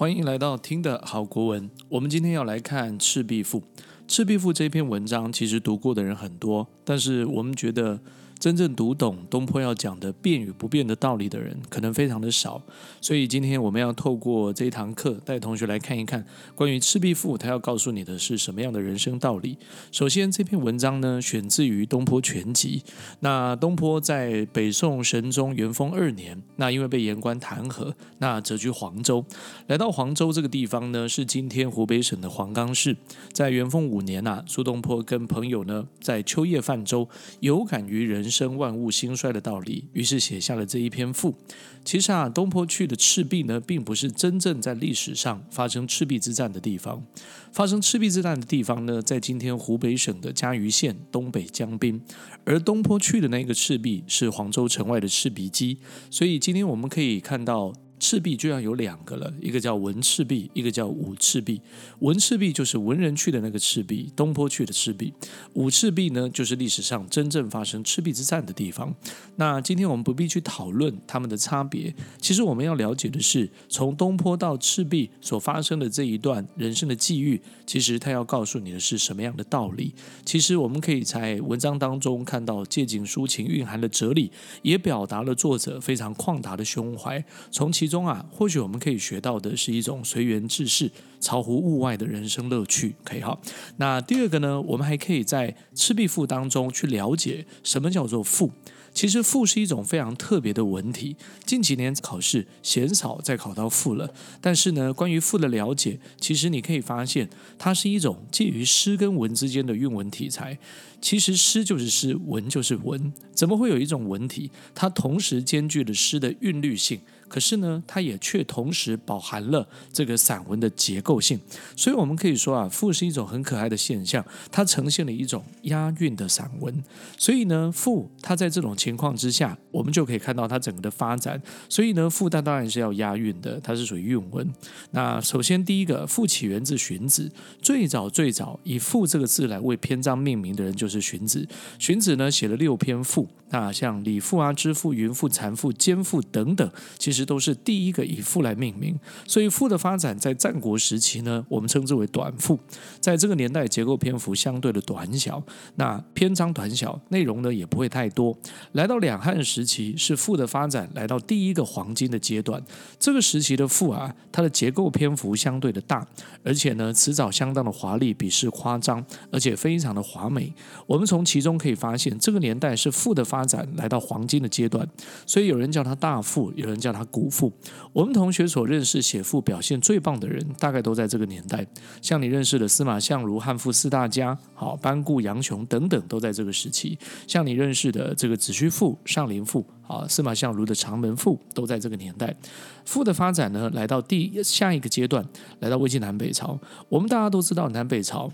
欢迎来到听的好国文。我们今天要来看《赤壁赋》。《赤壁赋》这篇文章其实读过的人很多，但是我们觉得真正读懂东坡要讲的变与不变的道理的人可能非常的少，所以今天我们要透过这一堂课带同学来看一看关于《赤壁赋》他要告诉你的是什么样的人生道理。首先这篇文章呢选自于东坡全集。那东坡在北宋神宗元丰2年，那因为被言官弹劾，那谪居黄州。来到黄州这个地方呢是今天湖北省的黄冈市。在元丰5年苏东坡跟朋友呢在秋夜泛舟，有感于人生万物兴衰的道理，于是写下了这一篇赋。其实东坡去的赤壁呢，并不是真正在历史上发生赤壁之战的地方。发生赤壁之战的地方呢，在今天湖北省的嘉鱼县东北江滨。而东坡去的那个赤壁是黄州城外的赤鼻矶。所以今天我们可以看到赤壁居然有2个了，一个叫文赤壁，一个叫武赤壁。文赤壁就是文人去的那个赤壁，东坡去的赤壁。武赤壁呢，就是历史上真正发生赤壁之战的地方。那今天我们不必去讨论他们的差别，其实我们要了解的是，从东坡到赤壁所发生的这一段人生的际遇，其实他要告诉你的是什么样的道理。其实我们可以在文章当中看到借景抒情蕴含的哲理，也表达了作者非常旷达的胸怀。从其中或许我们可以学到的是一种随缘志士、超乎物外的人生乐趣。可以好，那第2个呢，我们还可以在《赤壁赋》当中去了解什么叫做赋。其实赋是一种非常特别的文体，近几年考试鲜少再考到赋了。但是呢，关于赋的了解，其实你可以发现，它是一种介于诗跟文之间的韵文题材。其实诗就是诗，文就是文，怎么会有一种文体，它同时兼具了诗的韵律性，可是呢，它也却同时饱含了这个散文的结构性。所以我们可以说赋是一种很可爱的现象，它呈现了一种押韵的散文。所以呢，赋它在这种情况之下，我们就可以看到它整个的发展。所以呢，赋它当然是要押韵的，它是属于韵文。那首先第1个，赋起源自荀子，最早以赋这个字来为篇章命名的人就是荀子。荀子呢写了6篇赋，那像李赋知赋、云赋、禅赋、兼赋等等，其实都是第1个以赋来命名。所以赋的发展在战国时期呢，我们称之为短赋。在这个年代，结构篇幅相对的短小，那篇章短小，内容呢也不会太多。来到两汉时期，是赋的发展来到第1个黄金的阶段。这个时期的赋它的结构篇幅相对的大，而且呢辞藻相当的华丽，笔势夸张，而且非常的华美。我们从其中可以发现，这个年代是赋的发展来到黄金的阶段，所以有人叫它大赋，有人叫它古赋。我们同学所认识写赋表现最棒的人，大概都在这个年代。像你认识的司马相如、汉赋四大家，班固、杨雄等等，都在这个时期。像你认识的这个子虚赋、上林赋、司马相如的长门赋，都在这个年代。赋的发展呢，来到下一个阶段，来到魏晋南北朝。我们大家都知道，南北朝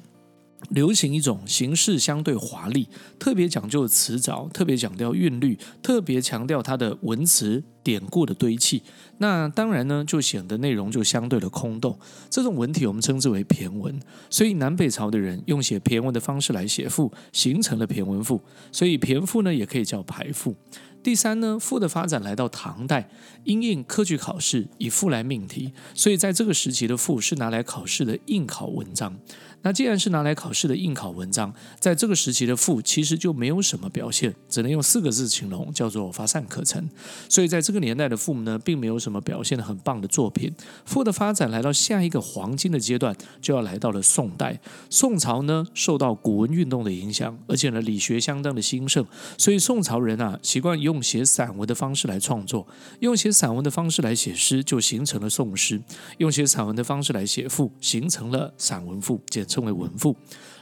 流行一种形式相对华丽，特别讲究辞藻，特别强调韵律，特别强调它的文辞典故的堆砌，那当然呢就显得内容就相对的空洞。这种文体我们称之为骈文。所以南北朝的人用写骈文的方式来写赋，形成了骈文赋。所以骈赋呢也可以叫排赋。第3呢，赋的发展来到唐代，因应科举考试，以赋来命题。所以在这个时期的赋是拿来考试的应考文章。那既然是拿来考试的应考文章，在这个时期的赋其实就没有什么表现，只能用4个字形容，叫做乏善可陈。所以在这个年代的赋呢，并没有什么表现很棒的作品。赋的发展来到下一个黄金的阶段，就要来到了宋代。宋朝呢受到古文运动的影响，而且呢理学相当的兴盛，所以宋朝人习惯用写散文的方式来创作，用写散文的方式来写诗，就形成了宋诗；用写散文的方式来写赋，形成了散文赋，简称为文赋。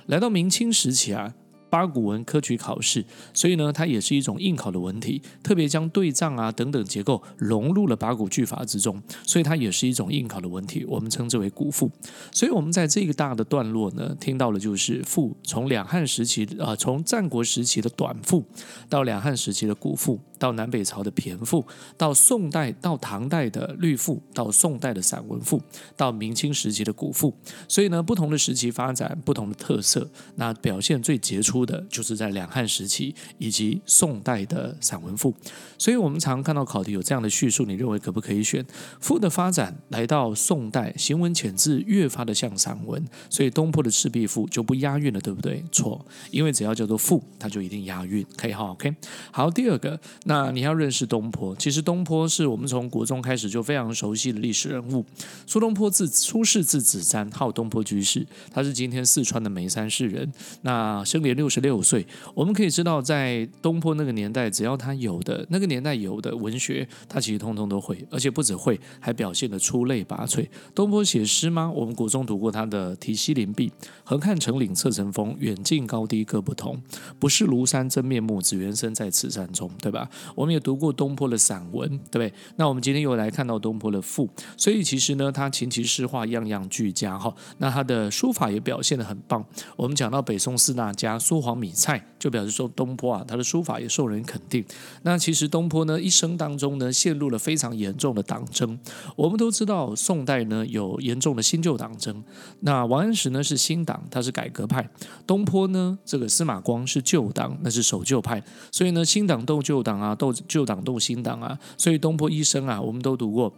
来到明清时期八股文科举考试，所以呢它也是一种应考的文体，特别将对仗等等结构融入了八股句法之中，所以它也是一种应考的文体，我们称之为古赋。所以我们在这个大的段落呢，听到的就是赋从两汉时期从战国时期的短赋到两汉时期的古赋。到南北朝的骈赋，到宋代到唐代的律赋，到宋代的散文赋，到明清时期的古赋。所以呢，不同的时期发展不同的特色，那表现最杰出的就是在两汉时期以及宋代的散文赋。所以我们常看到考题有这样的叙述，你认为可不可以选？赋的发展来到宋代，行文遣字越发的像散文，所以东坡的赤壁赋就不押韵了，对不对？错，因为只要叫做赋，它就一定押韵，可以哈 ，OK。好，第二个，那你要认识东坡。其实东坡是我们从国中开始就非常熟悉的历史人物。苏东坡苏轼字子瞻，号东坡居士，他是今天四川的眉山市人。那生年66岁。我们可以知道，在东坡那个年代，只要他有的那个年代有的文学，他其实通通都会，而且不只会，还表现得出类拔萃。东坡写诗吗？我们国中读过他的《题西林壁》：“横看成岭侧成峰，远近高低各不同。不识庐山真面目，只缘身在此山中。”对吧？我们也读过东坡的散文，对不对？那我们今天又来看到东坡的赋，所以其实呢，他琴棋诗画样样俱佳哈。那他的书法也表现得很棒。我们讲到北宋四大家苏黄米蔡，就表示说东坡啊，他的书法也受人肯定。那其实东坡呢，一生当中呢，陷入了非常严重的党争。我们都知道宋代呢有严重的新旧党争。那王安石呢是新党，他是改革派；东坡呢，这个司马光是旧党，那是守旧派。所以呢，新党斗旧党啊，斗旧党斗新党啊，所以东坡一生啊，我们都读过。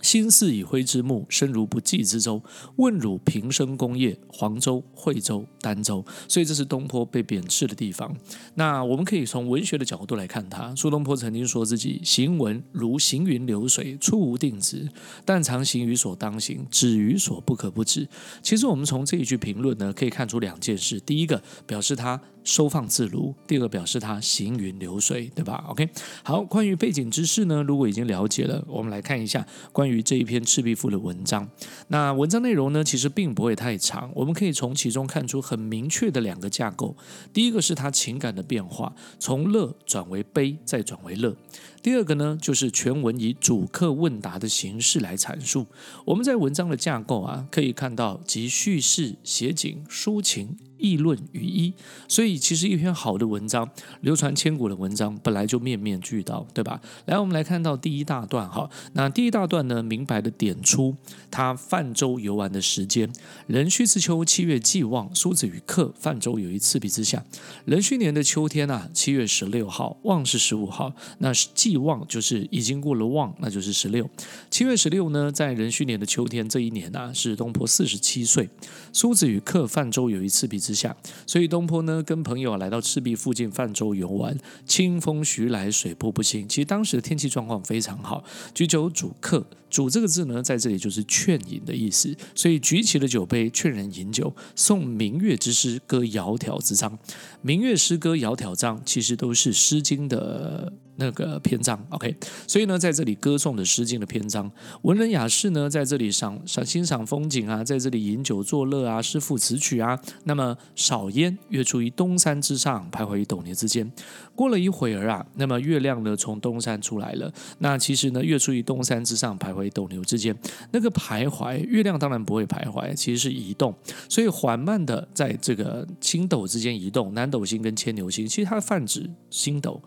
心似已灰之木，身如不济之舟。问汝平生功业，黄州、惠州、儋州。所以这是东坡被贬斥的地方。那我们可以从文学的角度来看他。苏东坡曾经说自己行文如行云流水，处无定止，但常行于所当行，止于所不可不止。其实我们从这一句评论呢，可以看出两件事。第一个，表示他收放自如；第二个，表示他行云流水，对吧 ？OK。好，关于背景知识呢，如果已经了解了，我们来看一下关于这一篇《赤壁赋》的文章。那文章内容呢，其实并不会太长，我们可以从其中看出很明确的两个架构。第一个是他情感的变化，从乐转为悲，再转为乐。第二个呢，就是全文以主客问答的形式来阐述。我们在文章的架构啊，可以看到集叙事、写景、抒情、议论于一，所以其实一篇好的文章，流传千古的文章本来就面面俱到，对吧？来，我们来看到第一大段哈。那第一大段呢，明白的点出他泛舟游玩的时间。壬戌之秋，7月既望，苏子与客泛舟游于赤壁之下。壬戌年的秋天啊，7月16号，望是15号，那既望就是已经过了望，那就是16。7月16呢，在壬戌年的秋天，这一年啊，是东坡47岁。苏子与客泛舟游于赤壁之下，所以东坡呢跟朋友来到赤壁附近泛舟游玩，清风徐来，水波不兴。其实当时的天气状况非常好，举酒属客。主这个字呢，在这里就是劝饮的意思，所以举起了酒杯，劝人饮酒，诵明月之诗，歌窈窕之章。明月诗歌窈窕章其实都是《诗经》的那个篇章 ，OK。所以呢，在这里歌颂的《诗经》的篇章。文人雅士呢，在这里欣赏风景啊，在这里饮酒作乐啊，诗赋词曲啊。那么少焉，月出于东山之上，徘徊于斗牛之间。过了一会儿啊，那么月亮呢从东山出来了。那其实呢，月出于东山之上，徘徊于斗牛之间。那个徘徊，月亮当然不会徘徊，其实是移动，所以缓慢的在这个星斗之间移动。南斗星跟牵牛星，其实它泛指星斗。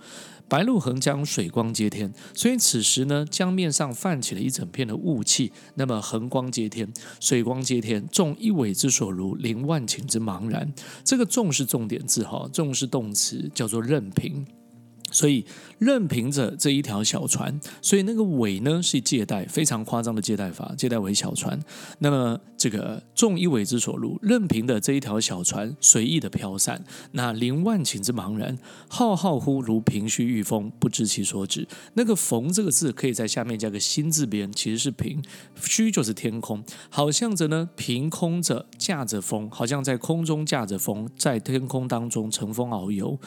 白鹭横江，水光接天，所以此时呢，江面上泛起了一整片的雾气。那么横光接天，水光接天，众一苇之所如，凌万顷之茫然。这个众是重点字，众是动词，叫做任凭。所以任凭着这一条小船，所以那个苇呢是借代，非常夸张的借代法，借代为小船。那么这个众一苇之所如，任凭的这一条小船随意的飘散。那凌万顷之茫然，浩浩乎如凭虚御风，不知其所止。那个逢这个字可以在下面加个心字边，其实是凭，虚就是天空，好像着呢凭空着驾着风，好像在空中驾着风，在天空当中乘风遨游。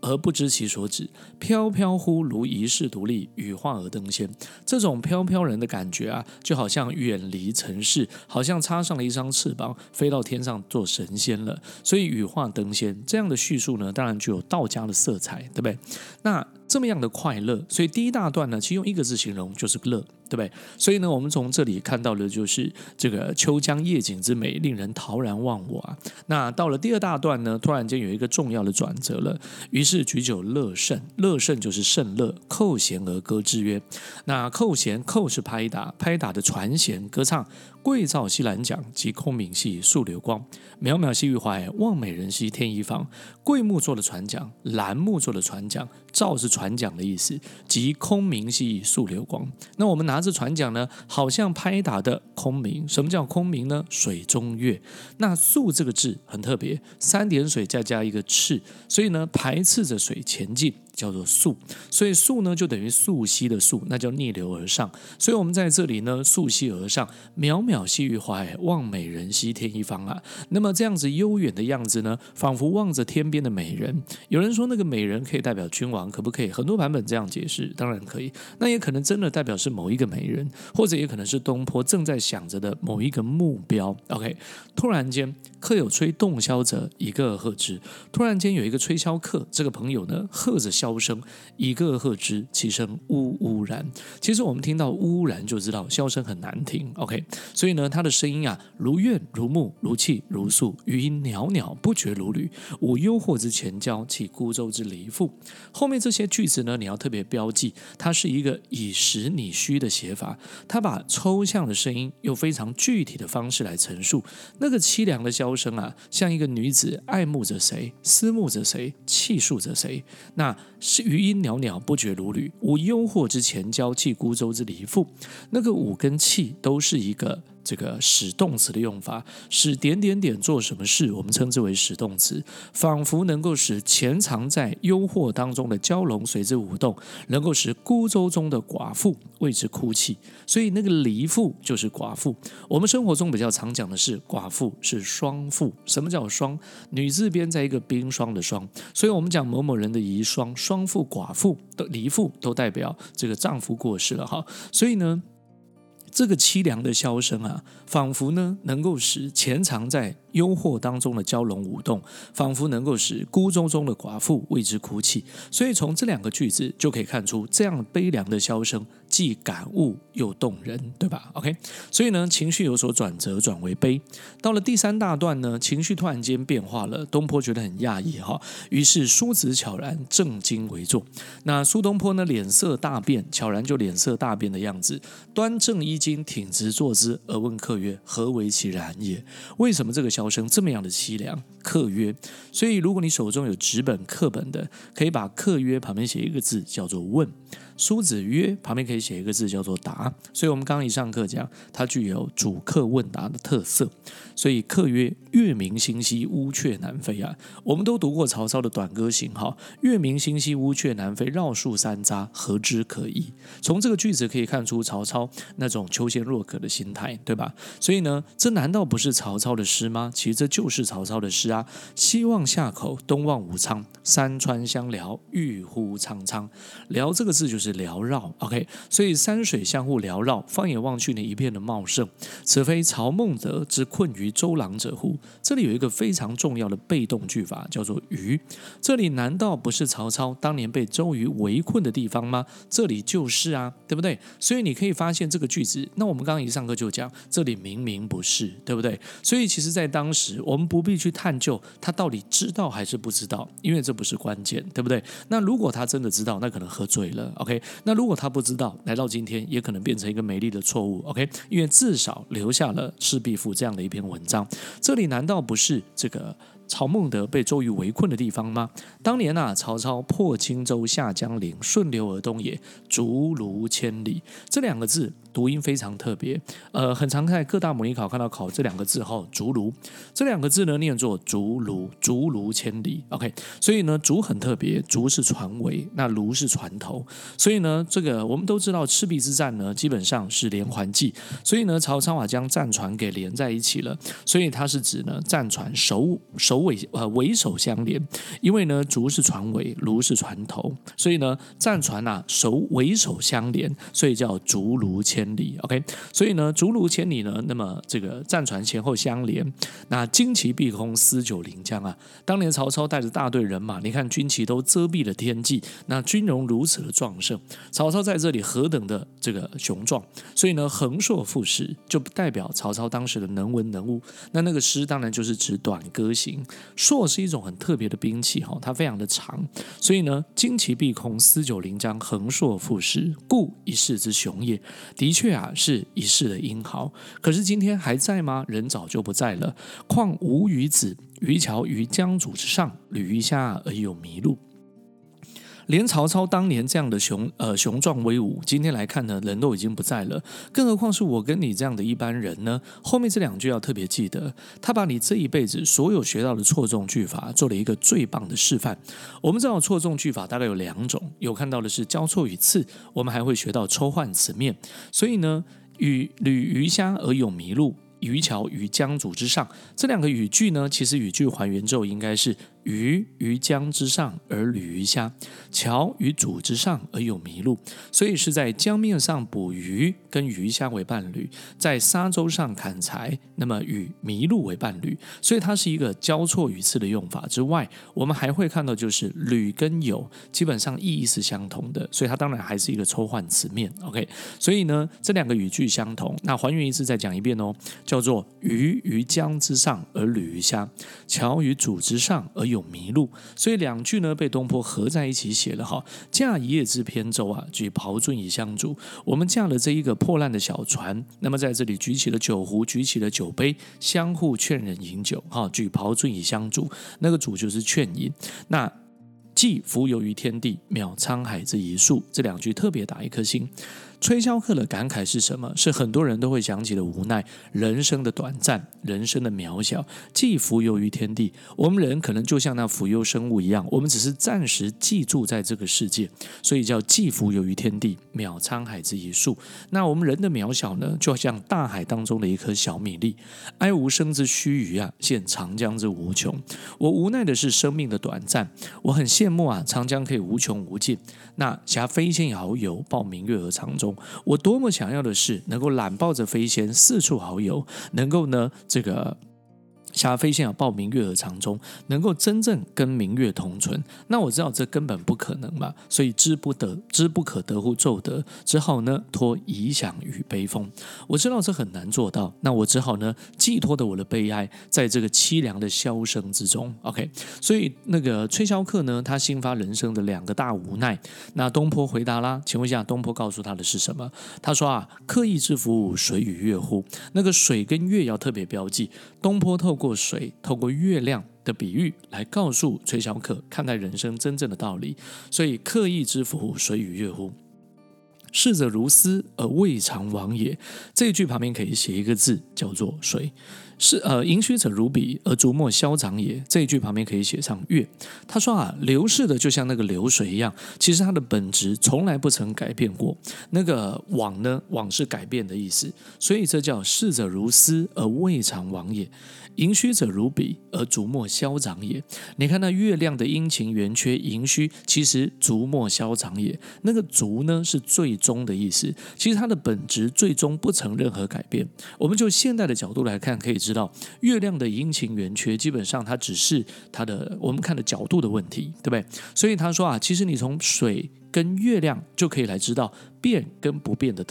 而不知其所止，飘飘乎如遗世独立，羽化而登仙。这种飘飘然的感觉啊，就好像远离尘世，好像插上了一双翅膀，飞到天上做神仙了。所以羽化登仙这样的叙述呢，当然就有道家的色彩，对不对？那这么样的快乐，所以第一大段呢，其实用一个字形容，就是乐。对不对？所以呢，我们从这里看到的就是这个秋江夜景之美，令人陶然忘我啊。那到了第二大段呢，突然间有一个重要的转折了。于是举酒乐圣，乐圣就是圣乐，扣弦而歌之曰。那扣弦，扣是拍打，拍打的传弦歌唱。桂棹兮兰桨，及空明兮溯流光。渺渺兮予怀，望美人兮天一方。桂木做的船桨，兰木做的船桨，棹是船桨的意思，及空明兮溯流光。那我们拿着船桨呢，好像拍打的空明。什么叫空明呢？水中月。那溯这个字很特别，三点水再加一个赤，所以呢，排斥着水前进，叫做溯。所以溯呢，就等于溯溪的溯，那叫逆流而上。所以我们在这里呢，溯溪而上，渺渺兮予怀，望美人兮天一方啊。那么这样子悠远的样子呢，仿佛望着天边的美人。有人说那个美人可以代表君王，可不可以？很多版本这样解释，当然可以。那也可能真的代表是某一个美人，或者也可能是东坡正在想着的某一个目标。OK， 突然间，客有吹洞箫者，以歌而和之。突然间有一个吹箫客，这个朋友呢，和着箫。箫声，以歌而和之，其声呜呜然。其实我们听到呜呜然就知道箫声很难听。OK， 所以呢，它的声音啊，如怨如慕，如泣如诉，余音袅袅，不绝如缕。舞幽壑之前郊，起孤舟之离妇。后面这些句子呢，你要特别标记，它是一个以实拟虚的写法，它把抽象的声音用非常具体的方式来陈述。那个凄凉的箫声啊，像一个女子爱慕着谁，思慕着谁，泣诉着谁。那是余音袅袅，不绝如缕。舞幽壑之前郊，泣孤舟之离妇。那个舞跟泣都是一个这个使动词的用法，使点点点做什么事，我们称之为使动词，仿佛能够使潜藏在幽壑当中的蛟龙随之舞动，能够使孤舟中的寡妇为之哭泣。所以那个离妇就是寡妇。我们生活中比较常讲的是寡妇是双妇。什么叫双？女字边在一个冰霜的霜，所以我们讲某某人的遗孀、双妇、寡妇、离妇都代表这个丈夫过世了哈。所以呢，这个凄凉的箫声啊，仿佛呢能够使潜藏在幽壑当中的蛟龙舞动，仿佛能够使孤舟中的寡妇为之哭泣。所以从这两个句子就可以看出，这样悲凉的箫声既感悟又动人，对吧？ OK， 所以呢，情绪有所转折，转为悲。到了第三大段呢，情绪突然间变化了，东坡觉得很讶异哈，于是苏子悄然正襟危坐。那苏东坡呢，脸色大变，悄然就脸色大变的样子，端正衣襟，挺直坐姿，而问客曰：“何为其然也？”为什么这个箫声这么样的凄凉？客曰，所以如果你手中有纸本、课本的，可以把客曰旁边写一个字，叫做问。苏子曰旁边可以写一个字叫做答，所以我们刚刚一上课讲，它具有主客问答的特色。所以客曰：“月明星稀，乌鹊南飞啊！”我们都读过曹操的短歌行哈，“月明星稀，乌鹊南飞，绕树三匝，何枝可依。”从这个句子可以看出曹操那种求贤若渴的心态，对吧？所以呢，这难道不是曹操的诗吗？其实这就是曹操的诗啊！西望夏口，东望武昌，山川相辽，郁乎苍苍。辽这个字就是缭绕 ，OK， 所以山水相互缭绕，放眼望去呢，一片的茂盛。此非曹孟德之困于周郎者乎？这里有一个非常重要的被动句法，叫做于。这里难道不是曹操当年被周瑜围困的地方吗？这里就是啊，对不对？所以你可以发现这个句子，那我们刚刚一上课就讲，这里明明不是，对不对？所以其实在当时，我们不必去探究他到底知道还是不知道，因为这不是关键，对不对？那如果他真的知道，那可能喝醉了 ，OK。那如果他不知道，来到今天也可能变成一个美丽的错误 ，OK？ 因为至少留下了《赤壁赋》这样的一篇文章。这里难道不是这个曹孟德被周瑜围困的地方吗？当年啊，曹操破荆州，下江陵，顺流而东也，逐舻千里。这两个字读音非常特别，很常在各大模拟考看到考这两个字后，逐舻这两个字呢，念作逐舻，逐舻千里。OK， 所以呢，逐很特别，逐是船尾，那舻是船头，所以呢，这个我们都知道赤壁之战呢，基本上是连环计，所以呢，曹操啊将战船给连在一起了，所以它是指呢战船尾首相连，因为呢，逐是船尾，舻是船头，所以呢，战船啊尾首相连，所以叫逐舻千里。千里 OK， 所以呢竹庐千里呢，那么这个战船前后相连，那旌旗蔽空思九陵江啊。当年曹操带着大队人马，你看军旗都遮蔽了天际，那军容如此的壮盛，曹操在这里何等的这个雄壮，所以呢横槊赋诗就代表曹操当时的能文能武。那个诗当然就是指短歌行，槊是一种很特别的兵器，它非常的长，所以呢旌旗蔽空思九陵江，横槊赋诗，故一世之雄也。的确啊，是一世的英豪，可是今天还在吗？人早就不在了。况吾与子，渔樵于江渚之上，侣鱼虾而有麋鹿。连曹操当年这样的雄壮威武，今天来看呢，人都已经不在了，更何况是我跟你这样的一般人呢？后面这两句要特别记得，他把你这一辈子所有学到的错综句法做了一个最棒的示范。我们知道错综句法大概有两种，有看到的是交错语次，我们还会学到抽换词面。所以呢，与侣鱼虾而有麋鹿，渔樵于江渚之上，这两个语句呢，其实语句还原之后应该是鱼于江之上而侣鱼虾，樵于渚之上而有麋鹿，所以是在江面上捕鱼跟鱼虾为伴侣，在沙洲上砍柴，那么与麋鹿为伴侣，所以它是一个交错语次的用法之外，我们还会看到就是侣跟友基本上意义是相同的，所以它当然还是一个抽换词面 OK， 所以呢这两个语句相同，那还原一次再讲一遍哦，叫做鱼于江之上而侣鱼虾，樵于渚之上而有麋鹿，所以两句呢被东坡合在一起写了哈。驾一叶之扁舟啊，举庖雋以相逐。我们驾了这一个破烂的小船，那么在这里举起了酒壶，举起了酒杯，相互劝人饮酒哈。举庖雋以相逐，那个“逐”就是劝饮。那既蜉蝣于天地，渺沧海之一粟，这两句特别打一颗星。吹箫客的感慨是什么？是很多人都会想起的无奈，人生的短暂，人生的渺小。既蜉蝣于天地，我们人可能就像那蜉蝣生物一样，我们只是暂时寄住在这个世界，所以叫既蜉蝣于天地，渺沧海之一粟。那我们人的渺小呢，就像大海当中的一颗小米粒，哀吾生之须臾啊，羡长江之无穷。我无奈的是生命的短暂，我很羡慕啊，长江可以无穷无尽。那挟飞仙遨游，抱明月而长终。我多么想要的是能够揽抱着飞仙四处遨游，能够呢这个挟飞仙抱明月而长终，能够真正跟明月同存。那我知道这根本不可能嘛，所以知不可得乎骤得，只好呢托遗响于悲风。我知道这很难做到，那我只好呢寄托的我的悲哀在这个凄凉的箫声之中 OK， 所以那个吹箫客呢，他心发人生的两个大无奈。那东坡回答啦，请问一下东坡告诉他的是什么？他说啊，客意之浮，水与月乎？那个水跟月要特别标记，东坡透过水，透过月亮的比喻来告诉吹箫客看待人生真正的道理。所以客意之浮，水与月乎？逝者如斯而未尝往也。这一句旁边可以写一个字，叫做水。是盈虚者如彼而竹末消长也，这一句旁边可以写上月。他说啊，流逝的就像那个流水一样，其实它的本质从来不曾改变过。那个往呢，往是改变的意思，所以这叫逝者如斯而未尝往也，盈虚者如彼而竹末消长也。你看那月亮的阴晴圆缺盈虚，其实竹末消长也。那个竹呢是最终的意思，其实它的本质最终不曾任何改变。我们就现代的角度来看，可以知道月亮的阴晴圆缺基本上它只是它的我们看的角度的问题，对不对？所以他说啊，其实你从水跟月亮就可以来知道变跟不变 的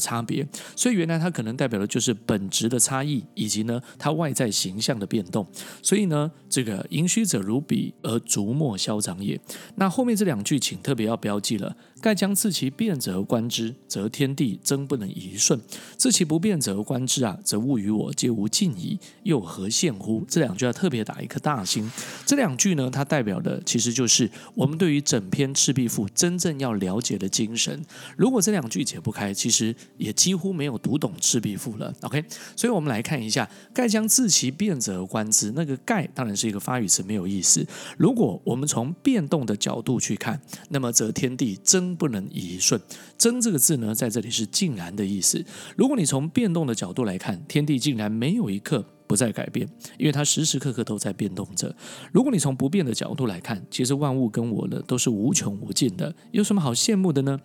差别。所以原来它可能代表的就是本质的差异，以及呢它外在形象的变动。所以呢这个盈虚者如彼而竹末消长也。那后面这两句请特别要标记了。盖将自其变者而观之，则天地增不能一瞬；自其不变者而观之啊，则物与我皆无近矣，又何羡乎？这两句要特别打一颗大星。这两句呢，它代表的其实就是我们对于整篇《赤壁赋》真正要了解的精神。如果这两句解不开，其实也几乎没有读懂《赤壁赋》了。OK， 所以我们来看一下“盖将自其变者而观之”。那个“盖”当然是一个发语词，没有意思。如果我们从变动的角度去看，那么则天地增不能一瞬，增这个字呢，在这里是竟然的意思。如果你从变动的角度来看，天地竟然没有一刻不再改变，因为它时时刻刻都在变动着。如果你从不变的角度来看，其实万物跟我呢都是无穷无尽的，有什么好羡慕的呢？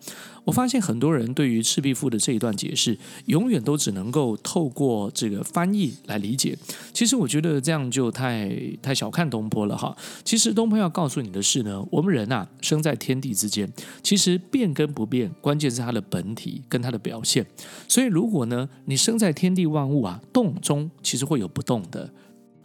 我发现很多人对于《赤壁赋》的这一段解释，永远都只能够透过这个翻译来理解。其实我觉得这样就太小看东坡了哈。其实东坡要告诉你的是呢，我们人啊生在天地之间，其实变跟不变，关键是它的本体跟它的表现。所以如果呢你生在天地万物啊，动中其实会有不动的，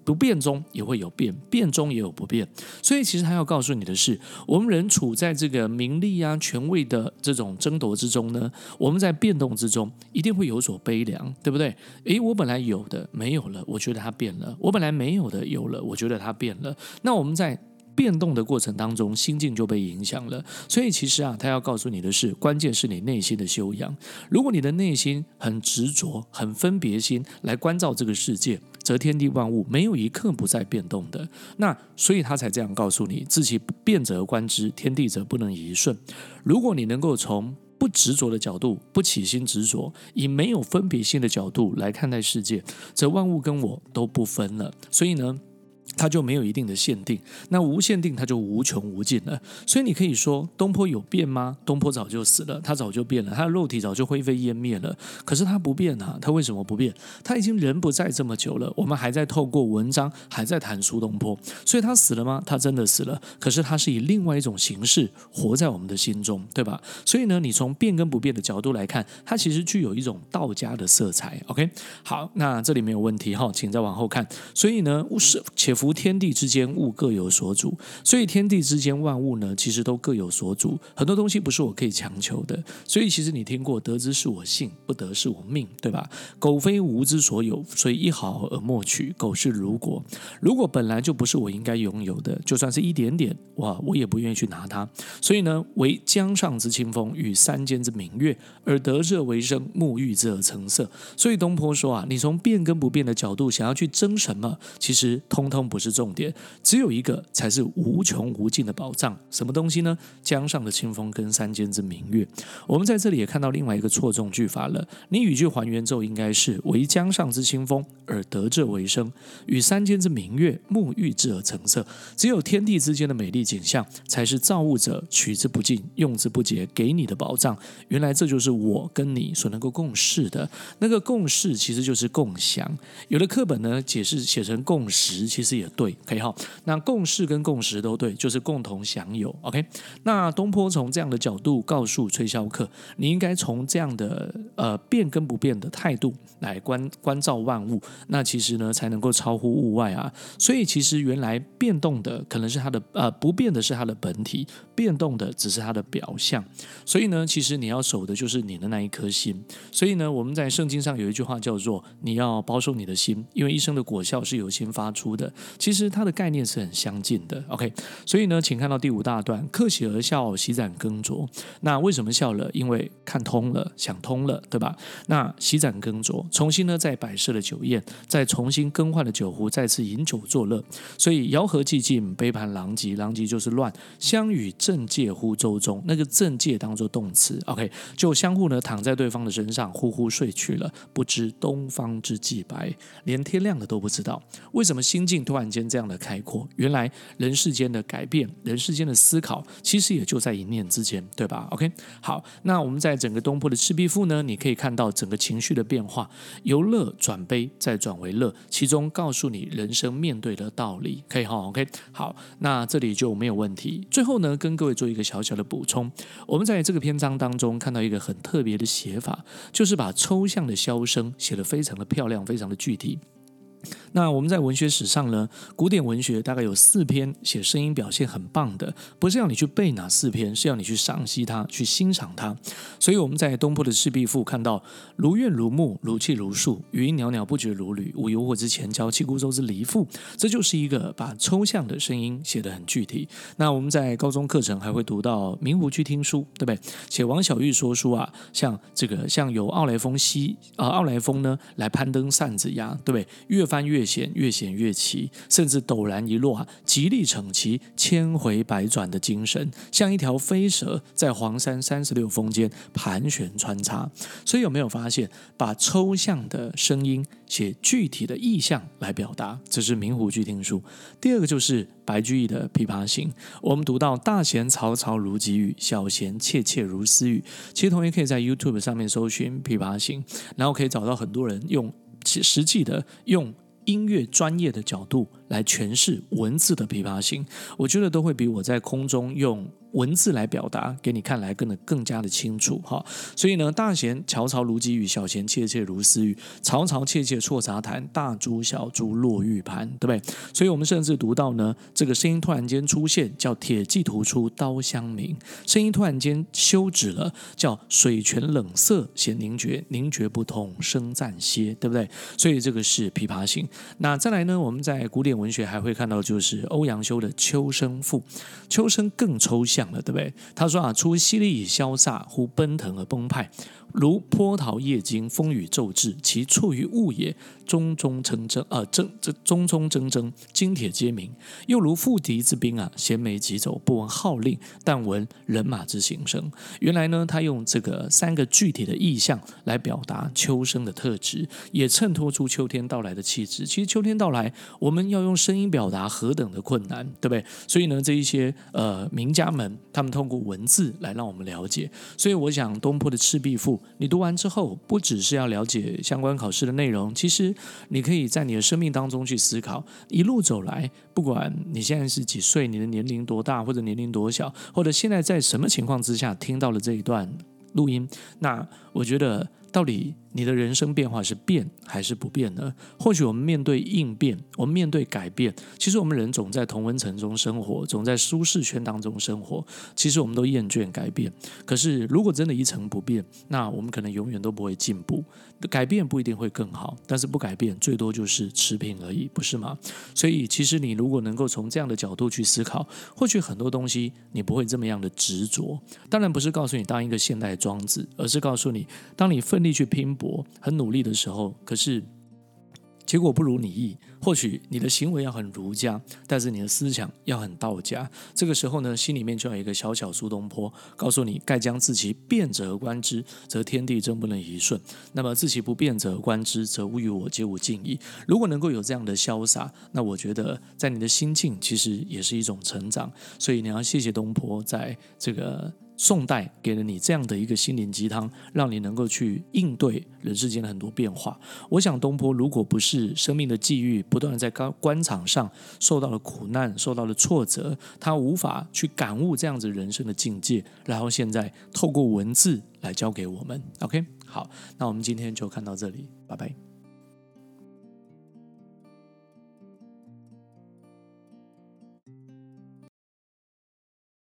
不变中也会有变，变中也有不变。所以其实他要告诉你的是，我们人处在这个名利啊权位的这种争夺之中呢，我们在变动之中一定会有所悲凉，对不对？诶，我本来有的没有了，我觉得它变了，我本来没有的有了，我觉得它变了。那我们在变动的过程当中，心境就被影响了。所以其实啊，他要告诉你的是，关键是你内心的修养。如果你的内心很执着，很分别心来关照这个世界，则天地万物没有一刻不在变动的。那所以他才这样告诉你，自其变则观之，天地则不能以一瞬。如果你能够从不执着的角度，不起心执着，以没有分别心的角度来看待世界，则万物跟我都不分了。所以呢，它就没有一定的限定，那无限定它就无穷无尽了。所以你可以说东坡有变吗？东坡早就死了，他早就变了，他的肉体早就灰飞烟灭了。可是他不变啊，他为什么不变？他已经人不在这么久了，我们还在透过文章还在谈苏东坡。所以他死了吗？他真的死了，可是他是以另外一种形式活在我们的心中，对吧？所以呢，你从变跟不变的角度来看，它其实具有一种道家的色彩。 OK， 好，那这里没有问题哈，请再往后看。所以呢，且夫天地之间物各有所主，所以天地之间万物呢，其实都各有所主。很多东西不是我可以强求的，所以其实你听过“得之是我幸，不得是我命”，对吧？苟非吾之所有，所以一毫而莫取。苟是如果，如果本来就不是我应该拥有的，就算是一点点，哇，我也不愿意去拿它。所以呢，为江上之清风，与山间之明月，而得之为生，沐浴之而成色。所以东坡说啊，你从变跟不变的角度想要去争什么，其实通不是重点，只有一个才是无穷无尽的宝藏。什么东西呢？江上的清风跟山间之明月。我们在这里也看到另外一个错综句法了。你语句还原之后应该是为江上之清风而得之为生，与山间之明月沐浴之而成色。只有天地之间的美丽景象，才是造物者取之不尽、用之不竭给你的宝藏。原来这就是我跟你所能够共识的。那个共识其实就是共享。有的课本呢解释写成共识，其实也对，可以哈。那共识跟共识都对，就是共同享有。OK， 那东坡从这样的角度告诉崔萧客，你应该从这样的变跟不变的态度来关照万物。那其实呢，才能够超乎物外啊。所以其实原来变动的可能是它的不变的是它的本体，变动的只是它的表象。所以呢，其实你要守的就是你的那一颗心。所以呢，我们在圣经上有一句话叫做“你要保守你的心，因为一生的果效是由心发出的”。其实它的概念是很相近的。 OK， 所以呢，请看到第五大段，客喜而笑，洗盏更酌。那为什么笑了？因为看通了，想通了，对吧？那洗盏更酌，重新呢再摆设了酒宴，再重新更换了酒壶，再次饮酒作乐。所以肴核既尽，杯盘狼藉，狼藉就是乱，相与正介乎舟中，那个正介当作动词。 OK， 就相互呢躺在对方的身上呼呼睡去了，不知东方之既白，连天亮了都不知道。为什么心境突然间这样的开阔？原来人世间的改变，人世间的思考，其实也就在一念之间，对吧？ OK， 好，那我们在整个东坡的《赤壁赋》呢，你可以看到整个情绪的变化，由乐转悲，再转为乐，其中告诉你人生面对的道理，可以哈。 OK， 好，那这里就没有问题。最后呢，跟各位做一个小小的补充，我们在这个篇章当中看到一个很特别的写法，就是把抽象的箫声写得非常的漂亮，非常的具体。那我们在文学史上呢，古典文学大概有4篇写声音表现很棒的，不是要你去背哪4篇，是要你去赏析它，去欣赏它。所以我们在东坡的《赤壁赋》看到如怨如慕，如泣如诉，余音袅袅不绝如缕，无由或之前交，泣孤舟之离妇。这就是一个把抽象的声音写得很具体。那我们在高中课程还会读到明湖区听书，对不对？写王小玉说书啊，像这个像由奥莱峰呢来攀登扇子崖，对不对？越发翻越险，越险越奇，甚至陡然一落，极力逞其千回百转的精神，像一条飞蛇在黄山36峰间盘旋穿插。所以有没有发现，把抽象的声音写具体的意象来表达，这是明湖剧听书。第二个就是白居易的《琵琶行》，我们读到大弦嘈嘈如急雨，小弦切切如私语。其实同学可以在 YouTube 上面搜寻《琵琶行》，然后可以找到很多人用实际的用音乐专业的角度来诠释文字的《琵琶行》，我觉得都会比我在空中用文字来表达给你看来更加的清楚。所以呢，大弦嘈嘈如急雨，小弦切切如私语，嘈嘈切切错杂谈，大珠小珠落玉盘，对不对？所以我们甚至读到呢，这个声音突然间出现叫铁骑突出刀相鸣，声音突然间休止了叫水泉冷涩弦凝绝，凝绝不通声暂歇，对不对？所以这个是《琵琶行》。那再来呢，我们在古典文学还会看到就是欧阳修的《秋声赋》，秋声更抽象，对不对？他说啊，出淅沥以潇洒，乎奔腾而澎湃，如波涛夜惊，风雨骤至，其处于物也，中中铮铮，中中铮铮，金铁皆鸣。又如赴敌之兵啊，衔枚疾走，不闻号令，但闻人马之行声。原来呢，他用这个3个具体的意象来表达秋声的特质，也衬托出秋天到来的气质。其实秋天到来，我们要用声音表达何等的困难，对不对？所以呢，这一些名家们，他们通过文字来让我们了解。所以我想，东坡的《赤壁赋》。你读完之后，不只是要了解相关考试的内容，其实你可以在你的生命当中去思考，一路走来，不管你现在是几岁，你的年龄多大，或者年龄多小，或者现在在什么情况之下听到了这一段录音，那我觉得到底你的人生变化是变还是不变呢？或许我们面对应变，我们面对改变，其实我们人总在同温层中生活，总在舒适圈当中生活，其实我们都厌倦改变。可是如果真的一成不变，那我们可能永远都不会进步，改变不一定会更好，但是不改变最多就是持平而已，不是吗？所以其实你如果能够从这样的角度去思考，或许很多东西你不会这么样的执着。当然不是告诉你当一个现代庄子，而是告诉你，当你奋力去拼搏，很努力的时候，可是结果不如你意，或许你的行为要很儒家，但是你的思想要很道家。这个时候呢，心里面就要有一个小小苏东坡，告诉你：盖将自其变者而观之，则天地真不能一瞬；那么自其不变者而观之，则物与我皆无近矣。如果能够有这样的潇洒，那我觉得在你的心境其实也是一种成长。所以你要谢谢东坡，在这个宋代给了你这样的一个心灵鸡汤，让你能够去应对人世间的很多变化。我想东坡如果不是生命的际遇不断在官场上受到了苦难，受到了挫折，他无法去感悟这样子人生的境界，然后现在透过文字来教给我们。 OK， 好，那我们今天就看到这里，拜拜。